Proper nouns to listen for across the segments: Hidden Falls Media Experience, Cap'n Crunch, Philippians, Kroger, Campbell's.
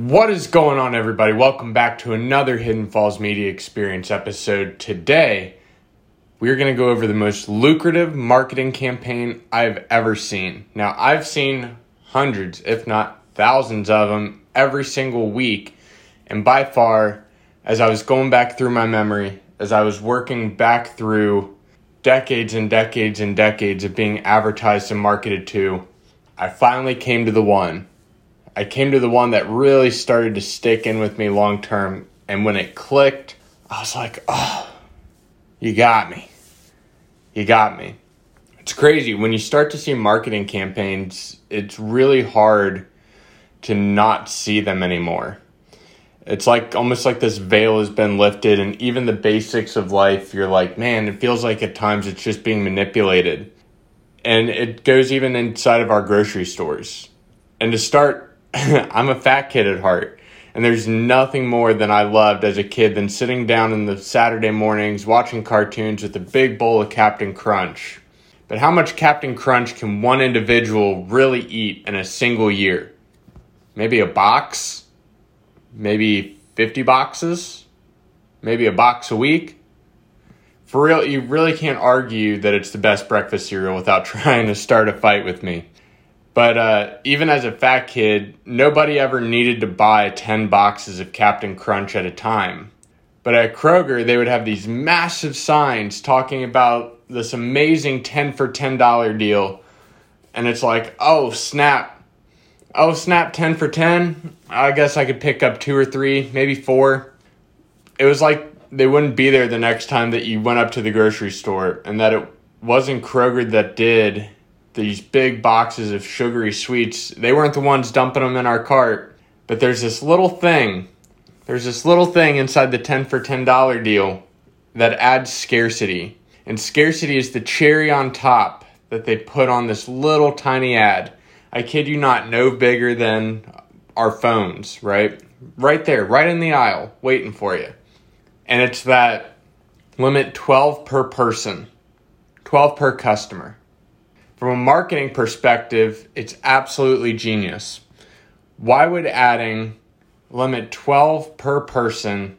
What is going on, everybody? Welcome back to another Hidden Falls Media Experience episode. Today, we're going to go over the most lucrative marketing campaign I've ever seen. Now, I've seen hundreds, if not thousands of them every single week. And by far, as I was going back through my memory, as I was working back through decades and decades and decades of being advertised and marketed to, I finally came to the one. I came to the one that really started to stick in with me long term. And when it clicked, I was like, oh, you got me. You got me. It's crazy. When you start to see marketing campaigns, it's really hard to not see them anymore. It's like almost like this veil has been lifted, and even the basics of life, you're like, man, it feels like at times it's just being manipulated. And it goes even inside of our grocery stores. And to start, I'm a fat kid at heart, and there's nothing more than I loved as a kid than sitting down in the Saturday mornings watching cartoons with a big bowl of Cap'n Crunch. But how much Cap'n Crunch can one individual really eat in a single year? Maybe a box? Maybe 50 boxes? Maybe a box a week? For real, you really can't argue that it's the best breakfast cereal without trying to start a fight with me. But even as a fat kid, nobody ever needed to buy 10 boxes of Cap'n Crunch at a time. But at Kroger, they would have these massive signs talking about this amazing 10 for $10 deal. And it's like, oh, snap. Oh, snap, 10 for 10. I guess I could pick up 2 or 3, maybe 4. It was like they wouldn't be there the next time that you went up to the grocery store, and that it wasn't Kroger that did these big boxes of sugary sweets. They weren't the ones dumping them in our cart. But there's this little thing. There's this little thing inside the 10 for $10 deal that adds scarcity. And scarcity is the cherry on top that they put on this little tiny ad. I kid you not, no bigger than our phones, right? Right there, right in the aisle, waiting for you. And it's that limit 12 per person, 12 per customer. From a marketing perspective, it's absolutely genius. Why would adding limit 12 per person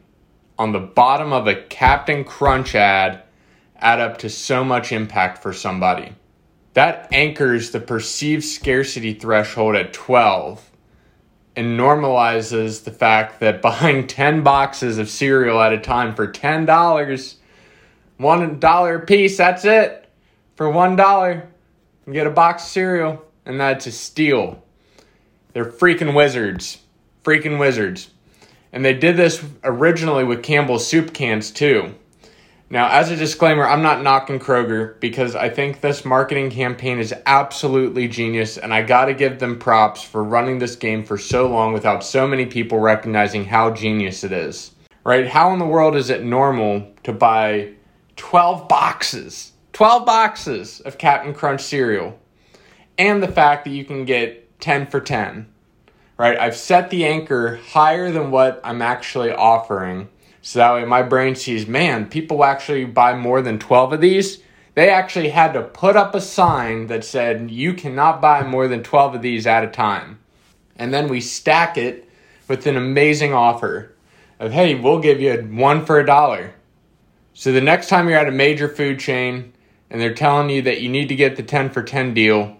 on the bottom of a Cap'n Crunch ad add up to so much impact for somebody? That anchors the perceived scarcity threshold at 12 and normalizes the fact that buying 10 boxes of cereal at a time for $10, $1 a piece, that's it, for $1. You get a box of cereal, and that's a steal. They're freaking wizards. Freaking wizards. And they did this originally with Campbell's soup cans, too. Now, as a disclaimer, I'm not knocking Kroger, because I think this marketing campaign is absolutely genius, and I gotta give them props for running this game for so long without so many people recognizing how genius it is. Right? How in the world is it normal to buy 12 boxes? 12 boxes of Cap'n Crunch cereal, and the fact that you can get 10 for 10, right? I've set the anchor higher than what I'm actually offering, so that way my brain sees, man, people actually buy more than 12 of these. They actually had to put up a sign that said, you cannot buy more than 12 of these at a time. And then we stack it with an amazing offer of, hey, we'll give you one for $1. So the next time you're at a major food chain, and they're telling you that you need to get the 10 for 10 deal,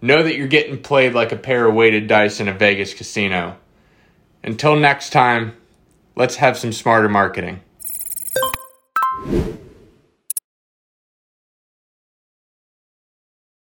know that you're getting played like a pair of weighted dice in a Vegas casino. Until next time, let's have some smarter marketing.